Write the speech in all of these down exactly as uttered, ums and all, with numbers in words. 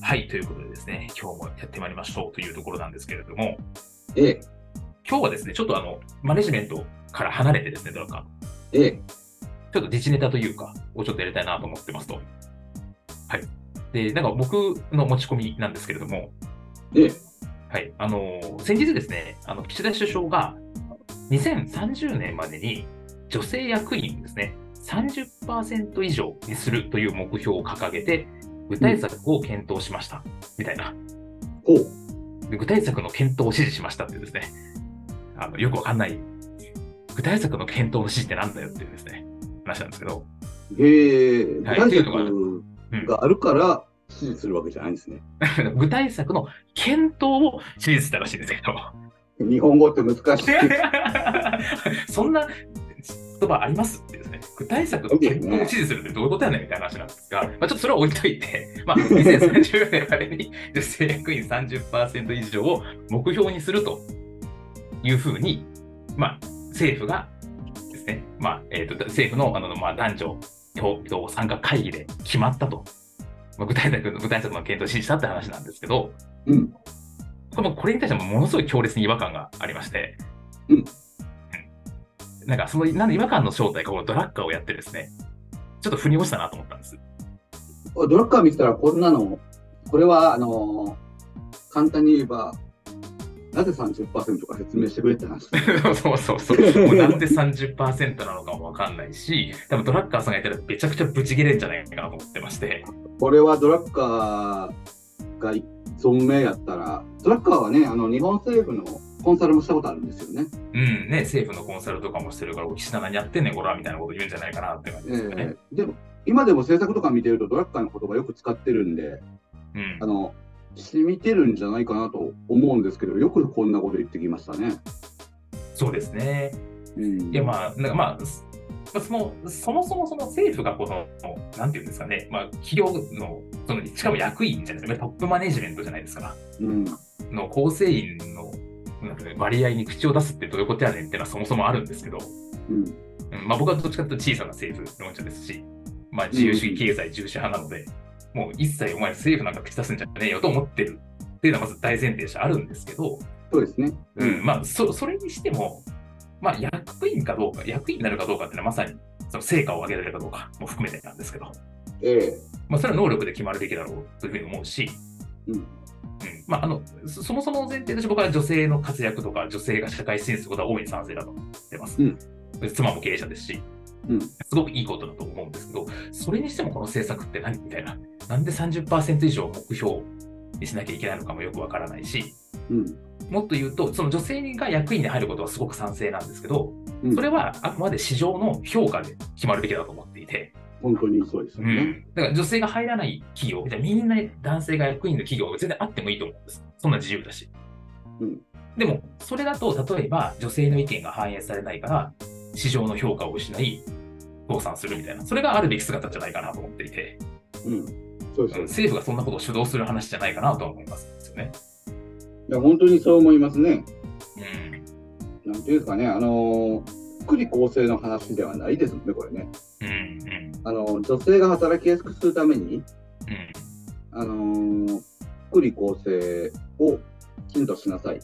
はい、ということでですね、今日もやってまいりましょうというところなんですけれども、ええ、今日はですね、ちょっとあのマネジメントから離れてですね、ドラッカー、ええ、ちょっと自治ネタというかをちょっとやりたいなと思ってますと。はい。で、なんか僕の持ち込みなんですけれども、ええ、はい、あの先日ですね、あの岸田首相がにせんさんじゅうねんまでに女性役員ですね、さんじゅっパーセント 以上にするという目標を掲げて、具体策を検討しました、うん、みたいな。お具体策の検討を指示しましたってですね、あのよくわかんない具体策の検討の指示ってなんだよっていうですね話なんですけど、えーはい、具体策があるから指示するわけじゃないんですね、うん、具体策の検討を指示したらしいんですけど、日本語って難しいそんな言葉ありますってですね、具体策の検討を指示するってどういうことやねんみたいな話なんですが、まあ、ちょっとそれは置いといて、まあ、にせんさんじゅうねんまでに女性役員 さんじゅっパーセント 以上を目標にするというふうに、まあ、政府がですね、まあえー、と政府の、 あの、まあ、男女参加会議で決まったと、まあ、具体策の、具体策の検討を指示したって話なんですけど、うん、これもこれに対してもものすごい強烈に違和感がありまして、うんなんかそのなん違和感の正体がこのドラッカーをやってですね、ちょっと腑に落ちたなと思ったんです。ドラッカー見てたらこんなの、これはあのー、簡単に言えば、なぜ さんじゅっパーセント か説明してくれって話そうそうそう、もうなんで さんじゅっパーセント なのかも分かんないし、多分ドラッカーさんがいたらめちゃくちゃブチ切れんじゃないかなと思ってまして。これはドラッカーが存命やったら、ドラッカーはね、あの日本政府のコンサルもしたことあるんですよね。うんね、政府のコンサルとかもしてるから、岸田何やってんねんこらみたいなこと言うんじゃないかなって感じですよね、えー。でも今でも政策とか見てるとドラッカーの言葉よく使ってるんで、うん、あの染みてるんじゃないかなと思うんですけど、よくこんなこと言ってきましたね。そうですね。うん、いやまあなんかまあそのそもそもその政府がこのなんていうんですかね、まあ企業のそのしかも役員じゃないですか、トップマネジメントじゃないですか。うん、の構成員の割合に口を出すってどういうことやねんってのはそもそもあるんですけど、うんまあ、僕はどっちかというと小さな政府論者ですし、まあ、自由主義経済重視派なので、うん、もう一切お前政府なんか口出すんじゃねえよと思ってるっていうのはまず大前提としてあるんですけど、そうですね、うんまあ、そ, それにしても、まあ、役員かどうか役員になるかどうかっていうのはまさにその成果を上げられるかどうかも含めてなんですけど、ええまあ、それは能力で決まるべきだろうというふうに思うし、うんうんまあ、あの そ, そもそも前提として僕は女性の活躍とか女性が社会進出することは大いに賛成だと思ってます、うん、妻も経営者ですし、うん、すごくいいことだと思うんですけど、それにしてもこの政策って何みたいな、なんで さんじゅっパーセント 以上目標にしなきゃいけないのかもよくわからないし、うん、もっと言うとその女性が役員に入ることはすごく賛成なんですけど、うん、それはあくまで市場の評価で決まるべきだと思っていて、本当にそうですよね、うん、だから女性が入らない企業、みんな男性が役員の企業は全然あってもいいと思うんです。そんな自由だし、うん、でもそれだと例えば女性の意見が反映されないから市場の評価を失い倒産するみたいな、それがあるべき姿じゃないかなと思っていて、うん、そうですよね、政府がそんなことを主導する話じゃないかなとは思いますよね。いや本当にそう思いますね、うん、なんていうんですかね、あのー福利厚生の話ではないですもんね、これね、うんうん、あの女性が働きやすくするために、うん、あの福利厚生をきちんとしなさい、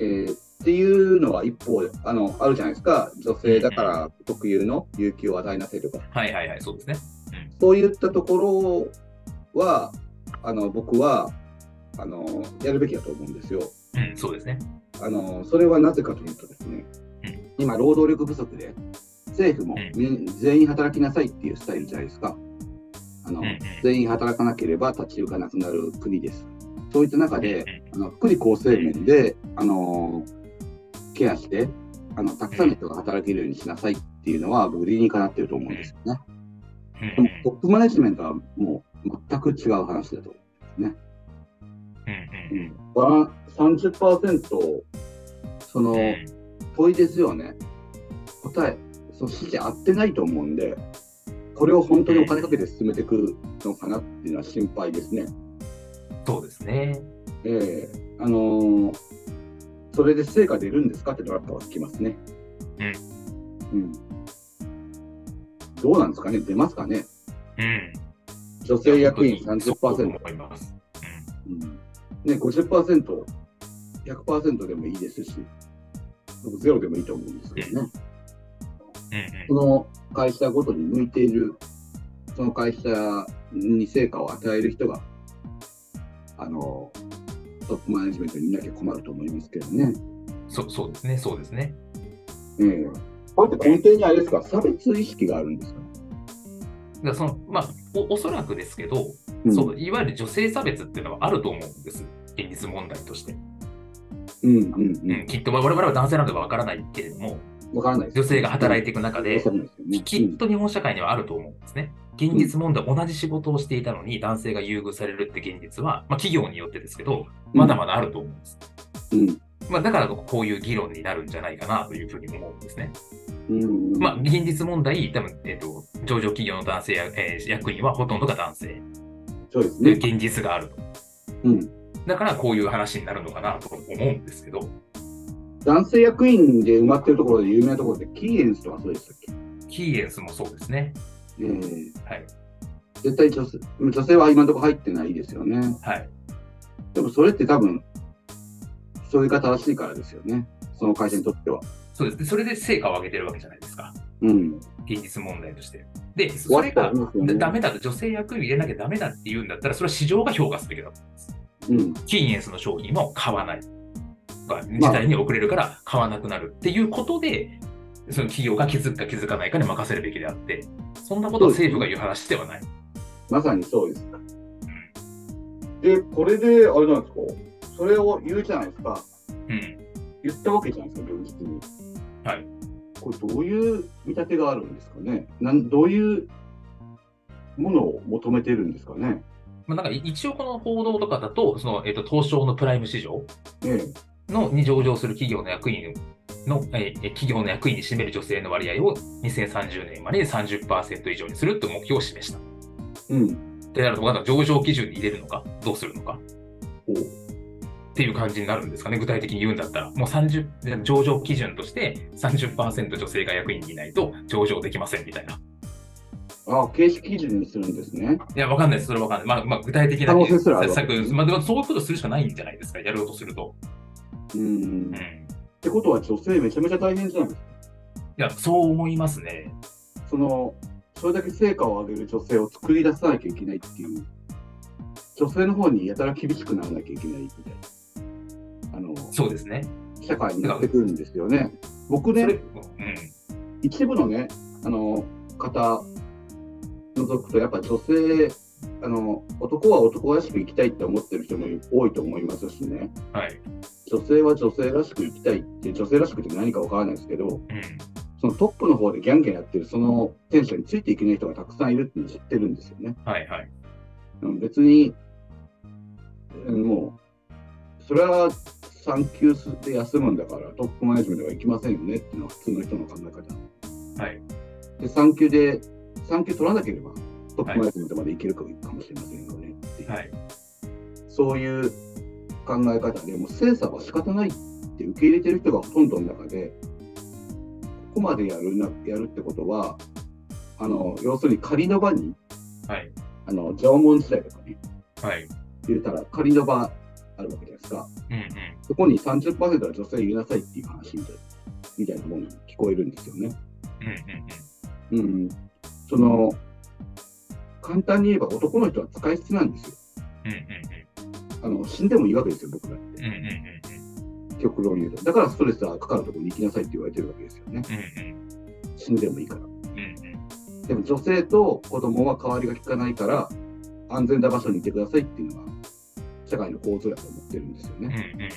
えー、っていうのは一方で あ, のあるじゃないですか、女性だから特有の有給を与えなさいとか、うんうん、はいはいはい、そうですね、うん、そういったところはあの僕はあのやるべきだと思うんですよ、うん、そうですね、あのそれはなぜかというとですね、今労働力不足で政府も全員働きなさいっていうスタイルじゃないですか。あの全員働かなければ立ち行かなくなる国です。そういった中であの福利厚生面であのケアしてあのたくさんの人が働けるようにしなさいっていうのは僕理にかなっていると思うんですよね。でもトップマネジメントはもう全く違う話だと思うんですね。うん、さんじゅっパーセント その問いですよね。答えその指示合ってないと思うんで、これを本当にお金かけて進めてくるのかなっていうのは心配ですね。そうですね。ええー、あのー、それで成果出るんですかってドラッカーは聞きますね。うん、うん、どうなんですかね、出ますかね。うん、女性役員 さんじゅっパーセント といます。うんね、ごじゅっパーセント、ひゃくパーセント でもいいですし、ゼロでもいいと思うんですけどね。その会社ごとに向いている、その会社に成果を与える人があのトップマネジメントにいなきゃ困ると思いますけどね。そ、そうですね、そうですね。ええ、こうやって根底にあれですか、差別意識があるんですか。だからそのまあ お, おそらくですけど、うん、そういわゆる女性差別っていうのはあると思うんです。現実問題として。うんうんうんうん、きっと我々は男性なのでわからないけれども。分からないです、女性が働いていく中で、うん、きっと日本社会にはあると思うんですね。現実問題、うん、同じ仕事をしていたのに男性が優遇されるって現実は、まあ、企業によってですけどまだまだあると思うんです、うんまあ、だからこういう議論になるんじゃないかなというふうに思うんですね、うんまあ、現実問題多分、えーと、上場企業の男性や、えー、役員はほとんどが男性という現実があると、うん、だからこういう話になるのかなと思うんですけど、男性役員で埋まってるところで有名なところでキーエンスとかそうでしたっけ。キーエンスもそうですね。えーはい、絶対女性、女性は今のところ入ってないですよね。はい。でもそれって多分それが正しいからですよね。その会社にとっては。そうです。それで成果を上げてるわけじゃないですか。うん。現実問題として。で、それがダメだと、女性役員入れなきゃダメだっていうんだったら、それは市場が評価すべきだと思います。うん。キーエンスの商品は買わない。時代に遅れるから買わなくなるっていうことで、その企業が気づくか気づかないかに任せるべきであって、そんなことを政府が言う話ではない。まさにそうです、うん、でこれであれなんですか、それを言うじゃないですか、うん、言ったわけじゃないですか現実に。はい、これどういう見立てがあるんですかね。なんどういうものを求めてるんですかね。まあ、なんか一応この報道とかだと、その、えーと、東証のプライム市場、ええのに上場する企業の役員の、えー、企業の役員に占める女性の割合をにせんさんじゅうねんまでに さんじゅっパーセント 以上にするという目標を示した。うん。ってなると、上場基準に入れるのか、どうするのか、おっていう感じになるんですかね、具体的に言うんだったら。もうさんじゅう、上場基準として さんじゅっパーセント 女性が役員にいないと上場できませんみたいな。ああ、形式基準にするんですね。いや、わかんないです、それはわかんない。まあ、まあ、具体的な施策、まあ、でもそういうことするしかないんじゃないですか、やろうとすると。うんうん、ってことは女性めちゃめちゃ大変じゃないですか。いや、そう思いますね。そのそれだけ成果を上げる女性を作り出さなきゃいけないっていう、女性の方にやたら厳しくならなきゃいけないみたいな、あのそうですね、社会になってくるんですよね。僕ね、うん、一部のねあの方除くと、やっぱ女性あの男は男らしく生きたいって思ってる人も多いと思いますしね、はい、女性は女性らしく生きたいって、女性らしくって何か分からないですけど、うん、そのトップの方でギャンギャンやってるそのテンションについていけない人がたくさんいるって知ってるんですよね、はいはい、別にもうそれは産休で休むんだからトップマネジメントは行きませんよねっていうのは普通の人の考え方、はい、で産休で産休取らなければトップマネジメントまでいけるかもしれませんよねっていう、はい、そういう考え方で、もう精査は仕方ないって受け入れてる人がほとんどの中で、ここまでやるな、やるってことは、あの要するに仮の場に、はい、あの縄文時代とかね、はい、言ったら仮の場あるわけじゃないですか、うんうん、そこに さんじゅっパーセント は女性入れなさいっていう話みたいなものに聞こえるんですよね、うんうんうんうん、その簡単に言えば男の人は使い捨てなんですよ、うんうんうん、あの死んでもいいわけですよ僕らって、うんうんうん、極論言うと。だからストレスがかかるところに行きなさいって言われてるわけですよね、うんうん、死んでもいいから、うん、でも女性と子供は代わりが利かないから安全な場所にいてくださいっていうのが社会の構造やと思ってるんですよね、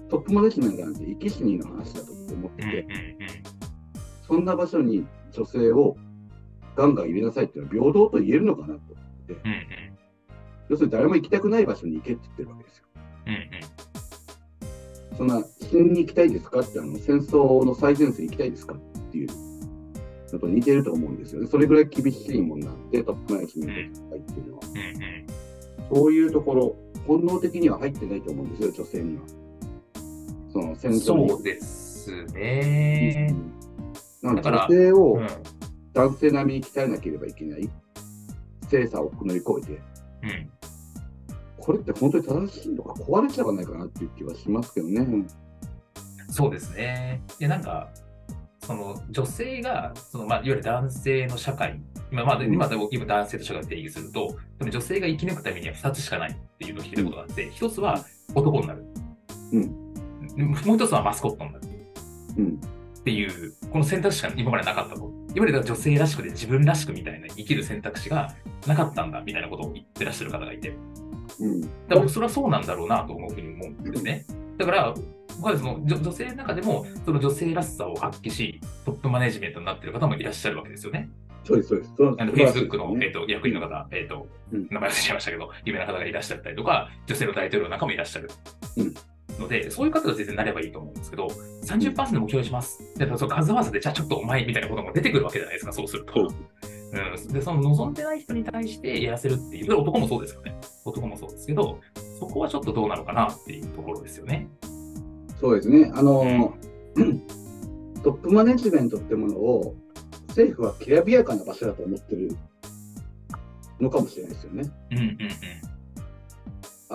うん、トップモデルなんかなんて生き死にの話だと思ってて、そんな場所に女性をガンガン入れなさいっていうのは平等と言えるのかなと思って、うんうん、要するに誰も行きたくない場所に行けって言ってるわけですよ、うんうん、そんな死に行きたいですかって、あの戦争の最前線行きたいですかっていうのと似てると思うんですよね。それぐらい厳しいもんなんでトップマネジメントが入ってるのは、うんうん、そういうところ本能的には入ってないと思うんですよ、女性には。その戦争にそうですね、うん、だから女性を男性並みに鍛えなければいけない性差を乗り越えて、うん、これって本当に正しいのか壊れちゃわないかなっていう気はしますけどね。そうですね。でなんかその女性がその、まあ、いわゆる男性の社会、今まあ、今でも今男性と社会を定義すると、でも女性が生き抜くためにはふたつしかないっていうのを聞いたことがあって、うん、ひとつは男になる、うん、もうひとつはマスコットになる、うん、っていうこの選択肢が今までなかったと。いわゆる女性らしくで自分らしくみたいな生きる選択肢がなかったんだみたいなことを言ってらっしゃる方がいて、うん、だから僕それはそうなんだろうなと思うふうに思うんですね。だから僕はその 女, 女性の中でもその女性らしさを発揮しトップマネジメントになっている方もいらっしゃるわけですよね。そうですそうです。フェイスブックの、えーと、役員の方、えーと、うん、名前忘れちゃいましたけど有名な方がいらっしゃったりとか、女性の大統領なんかもいらっしゃる、うんので、そういう方が全然なればいいと思うんですけど、 さんじゅっパーセント も共有しますで、その数合わせでじゃあちょっとお前みたいなことも出てくるわけじゃないですか、そうすると、うん、でその望んでない人に対してやらせるっていう、男もそうですよね、男もそうですけど、そこはちょっとどうなのかなっていうところですよね。そうですね、あの、うん、トップマネジメントってものを政府はきらびやかな場所だと思ってるのかもしれないですよね、うんうんうん、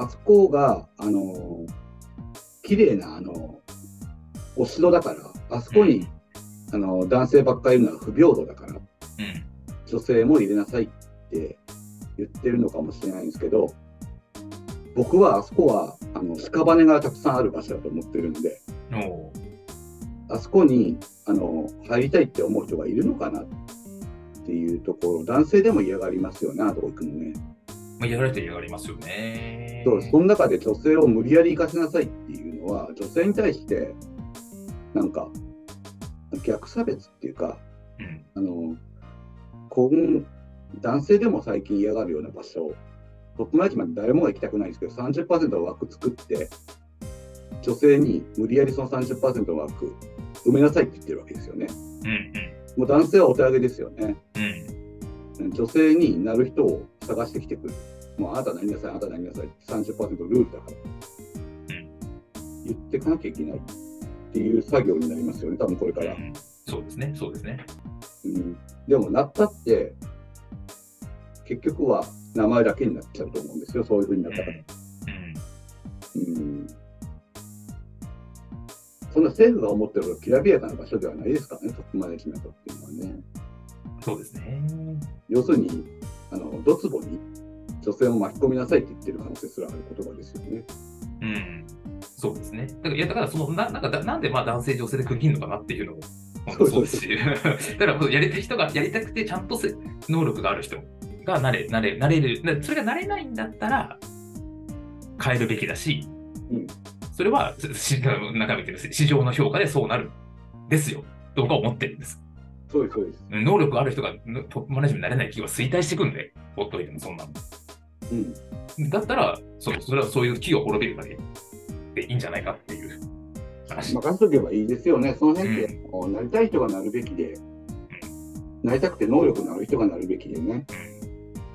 あそこがあの綺麗なあのお城だから、あそこに、うん、あの男性ばっかりいるのは不平等だから、うん、女性も入れなさいって言ってるのかもしれないんですけど、僕はあそこはあの屍がたくさんある場所だと思ってるんで、おあそこにあの入りたいって思う人がいるのかなっていうところ、男性でも嫌がりますよね、あと行くのね、まあ、やられて嫌がりますよね。そう、その中で女性を無理やり生かしなさいっていうのは、女性に対してなんか逆差別っていうか、うん、あの今男性でも最近嫌がるような場所、トップマネジメント誰もが行きたくないんですけど さんじゅっパーセント の枠作って、女性に無理やりその さんじゅっパーセント の枠埋めなさいって言ってるわけですよね、うんうん、もう男性はお手上げですよね、うんうん、女性になる人を探してきてくる、もうあなたなりなさい、あなたなりなさい さんじゅっパーセント ルールだから、うん、言ってかなきゃいけないっていう作業になりますよね、多分これから、うん、そうですね、そうですね、うん、でもなったって結局は名前だけになっちゃうと思うんですよ、そういう風になったから、うんうんうん、そんな政府が思ってるきらびやかな場所ではないですからね、トップマネジメントっていうのはね。そうですね、要するにあのドツボに女性を巻き込みなさいって言ってる可能性すらある言葉ですよね。うん、そうですね。だから、いやだからその な, なんかだなんでまあ男性女性で区切るのかなっていうのもそうですし、だからやりたい人がやりたくてちゃんとせ能力がある人がなれなれなれる、それがなれないんだったら変えるべきだし、うん、それは中身です市場の評価でそうなるですよと僕は思ってるんです。そうですそうです。能力がある人がトップマネジメントになれない気は衰退していくんで、ほっといてもそんなの、うん、だったら そ, それはそういう企業を滅びるだけでいいんじゃないかっていう話、任せとけばいいですよね、その辺で、うん、なりたい人がなるべきで、うん、なりたくて能力のある人がなるべきでね、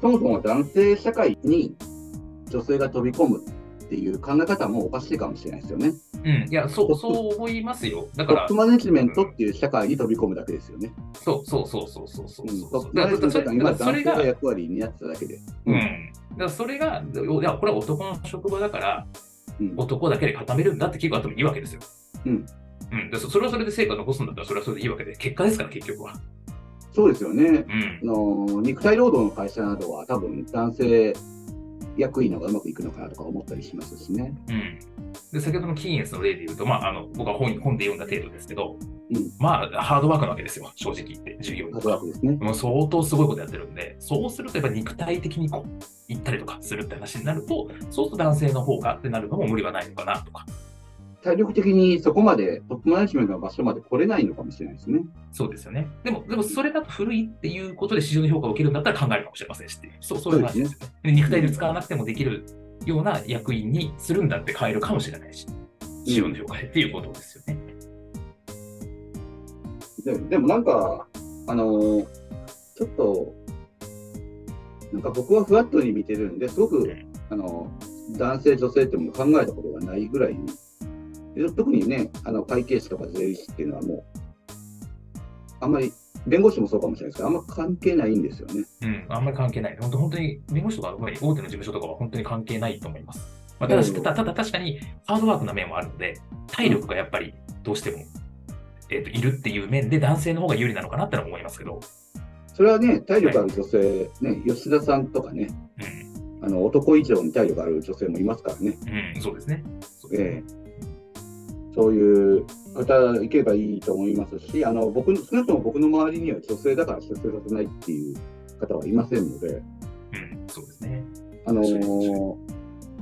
うん、そもそも男性社会に女性が飛び込むっていう考え方もおかしいかもしれないですよね、うん、いや そ, そう思いますよ。だからトップマネジメントっていう社会に飛び込むだけですよね、うん、そうそうそうそうそうそうそう、うん、だからそれが男性が役割になってただけで、うん、うん、だからそれがいやこれは男の職場だから、うん、男だけで固めるんだって結構あってもいいわけですよ、うんうん、だそれはそれで成果残すんだったらそれはそれでいいわけで、結果ですから結局は。そうですよね、うん、あの肉体労働の会社などは多分男性役員の方がうまくいくのかなとか思ったりしますしね、うん、で先ほどのキーエンスの例でいうと、まあ、あの僕は 本, 本で読んだ程度ですけど、うん、まあハードワークなわけですよ、正直言って従業員ハードワークですね。もう相当すごいことやってるんで、そうするとやっぱり肉体的にこう行ったりとかするって話になると、そうすると男性の方がってなるのも無理はないのかなとか、体力的にそこまでトップマネジメントの場所まで来れないのかもしれないですね。そうですよね。でも、でもそれだと古いっていうことで市場の評価を受けるんだったら考えるかもしれませんし、そう、そういう話ですよね。で、肉体で使わなくてもできるような役員にするんだって変えるかもしれないし、市場の評価でっていうことですよね。うん、で, でもなんか、あの、ちょっと、なんか僕はふわっとに見てるんで、すごく、うん、あの男性、女性っても考えたことがないぐらいに、特にね、あの会計士とか税理士っていうのはもうあんまり、弁護士もそうかもしれないですけど、あんま関係ないんですよね。うん、あんまり関係ない。本当、本当に弁護士とか大手の事務所とかは本当に関係ないと思います。まあ、ただ、うん、ただ確かにハードワークな面もあるので、体力がやっぱりどうしても、うん、えーと、いるっていう面で男性の方が有利なのかなってのは思いますけど。それはね、体力ある女性、はい、ね、吉田さんとかね、うん、あの男以上に体力ある女性もいますからね。うん、そうですね。そうですね。えーそういう方いけばいいと思いますし、あの僕少なくとも僕の周りには女性だから出世させないっていう方はいませんので、うん、そうですね。あの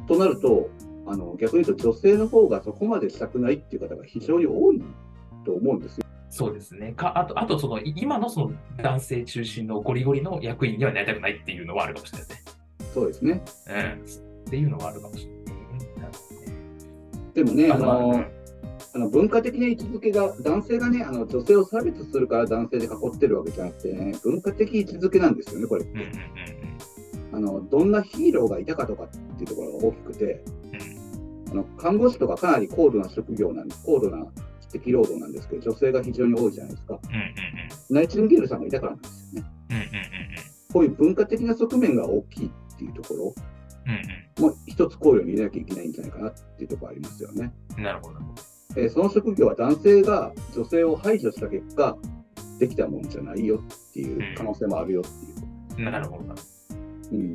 となると、あの逆に言うと女性の方がそこまでしたくないっていう方が非常に多いと思うんですよ。そうですね。かあと、あとその今のその男性中心のゴリゴリの役員にはなりたくないっていうのはあるかもしれないですね。そうですね。うん、っていうのはあるかもしれないですね。でもね、あの。あのあの文化的な位置づけが、男性がね、あの女性を差別するから男性で囲ってるわけじゃなくて、ね、文化的位置づけなんですよね、これ。うんうんうん、あのどんなヒーローがいたかとかっていうところが大きくて、うん、あの看護師とかかなり高度な職業なんで、高度な知的労働なんですけど、女性が非常に多いじゃないですか。うんうんうん、ナイチンゲールさんがいたからなんですよね。うんうんうん、こういう文化的な側面が大きいっていうところ。うんうん、もう一つ考慮に入れなきゃいけないんじゃないかなっていうところありますよね。なるほど。えー、その職業は男性が女性を排除した結果できたもんじゃないよっていう可能性もあるよっていう。うん、なるほど。うん。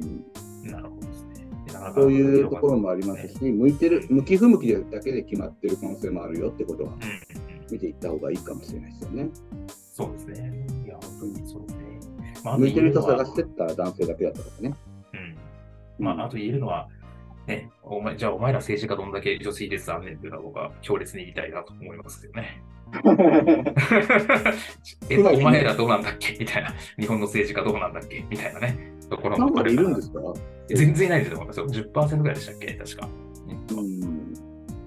なるほどですね。そういうところもありますし、向いてる、向き不向きだけで決まってる可能性もあるよってことは見ていった方がいいかもしれないですよね。そうですね。いや本当にそうですね。まあ、向いてる人探してったら男性だけだったからね。まあ、あと言えるのは、ね、お前じゃあお前ら政治家どんだけ女性ですあんねんっていうのは僕は強烈に言いたいなと思いますけどね。えお前らどうなんだっけみたいな、日本の政治家どうなんだっけみたいなね、ところもあるから。全然いないですよ、じゅっパーセント ぐらいでしたっけ、確か。うん、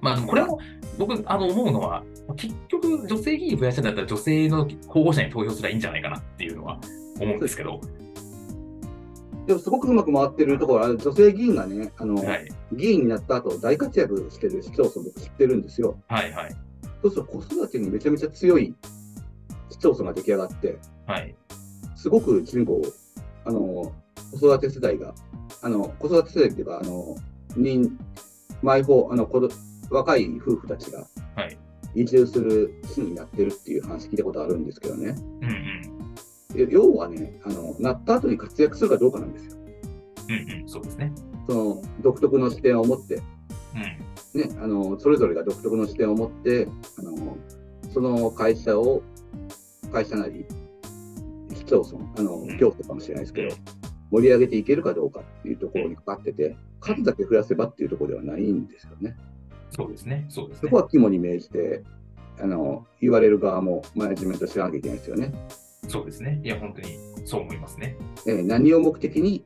まあ、これも僕あの思うのは、結局女性議員増やしたんだったら女性の候補者に投票すればいいんじゃないかなっていうのは思うんですけど。でもすごくうまく回ってるところは、女性議員がね、あの、はい、議員になった後大活躍してる市町村僕知ってるんですよ。はいはい。そうすると子育てにめちゃめちゃ強い市町村が出来上がって、はい、すごく人口、あの子育て世代が、あの子育て世代っていうか、あの人毎方あの子若い夫婦たちが移住する市になってるっていう話聞いたことあるんですけどね。うんうん。要はね、あの、なった後に活躍するかどうかなんですよ。うんうん、そうですね。その独特の視点を持って、うんね、あのそれぞれが独特の視点を持って、あのその会社を、会社なり、市町村、あの行政かもしれないですけど、うん、盛り上げていけるかどうかっていうところにかかってて、数だけ増やせばっていうところではないんですよね。そうですね、そうですね。そこは肝に銘じて、あの言われる側もマネジメントしなきゃいけないですよね。そうですね。いや本当にそう思いますね。えー、何を目的に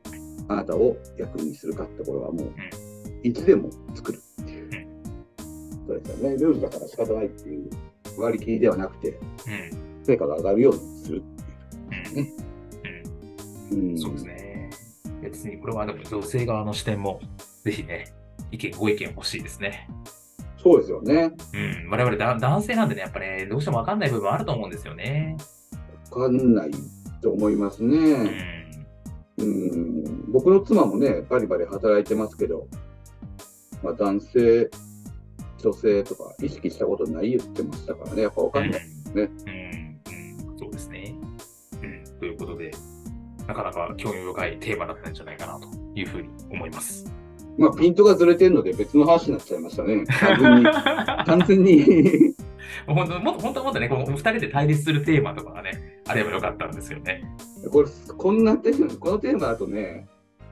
あなたを役にするかってところはもう、うん、いつでも作るっていう、うん、そうですよね。ルールだから仕方ないっていう割り切りではなくて、うん、成果が上がるようにするっていう、うんうんうん、そうですね。別にこれは女性側の視点もぜひね、意見ご意見欲しいですね。そうですよね。うん、我々だ男性なんでね、やっぱり、ね、どうしても分かんない部分あると思うんですよね。わかんないと思いますね。うん、僕の妻もねバリバリ働いてますけど、まあ、男性女性とか意識したことない言ってましたからね、やっぱわかんないですね。うん、うん、そうですね、うん、ということでなかなか興味深いテーマだったんじゃないかなというふうに思います。まあ、ピントがずれてるので別の話になっちゃいましたね。完全に。完全に本当も本当はもっとね、このお二人で対立するテーマとかがね、あればよかったんですよね。これ、こんなテーマ、このテーマだとね、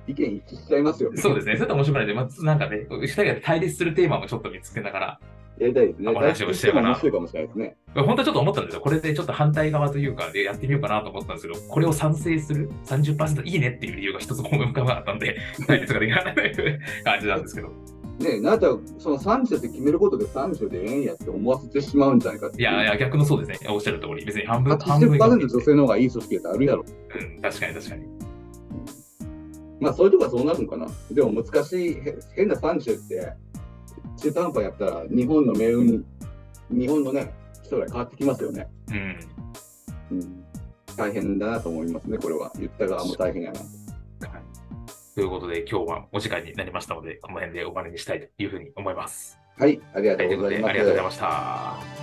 意見一致しちゃいますよね。そうですね。それと面白くないで、まあ、なんかね、二人が対立するテーマもちょっと見つけながら、やりたいですね。お話をしてるかな。本当はちょっと思ったんですよ。これでちょっと反対側というかでやってみようかなと思ったんですけど、これを賛成する さんじゅっパーセント いいねっていう理由が一つも思い浮かばなかったんで、対立ができなかったという感じなんですけど。ねえ、なんかそのさんじゅうって決めることでさんじゅうでええんやって思わせてしまうんじゃないかっていう。いやいや、逆のそうですね。おっしゃる通り、別に半分、半分。はちじゅっパーセント 女性の方がいい組織ってあるやろ。うん、確かに確かに。まあそういうとこはそうなるのかな。でも難しい、変なさんじゅうって、中途半端やったら日本の命運、日本のね、将来変わってきますよね。うん。うん、大変だなと思いますね、これは。言った側も大変やな。ということで、今日はお時間になりましたので、この辺で終わりにしたいというふうに思います。はい、ありがとうございました。ありがとうございました。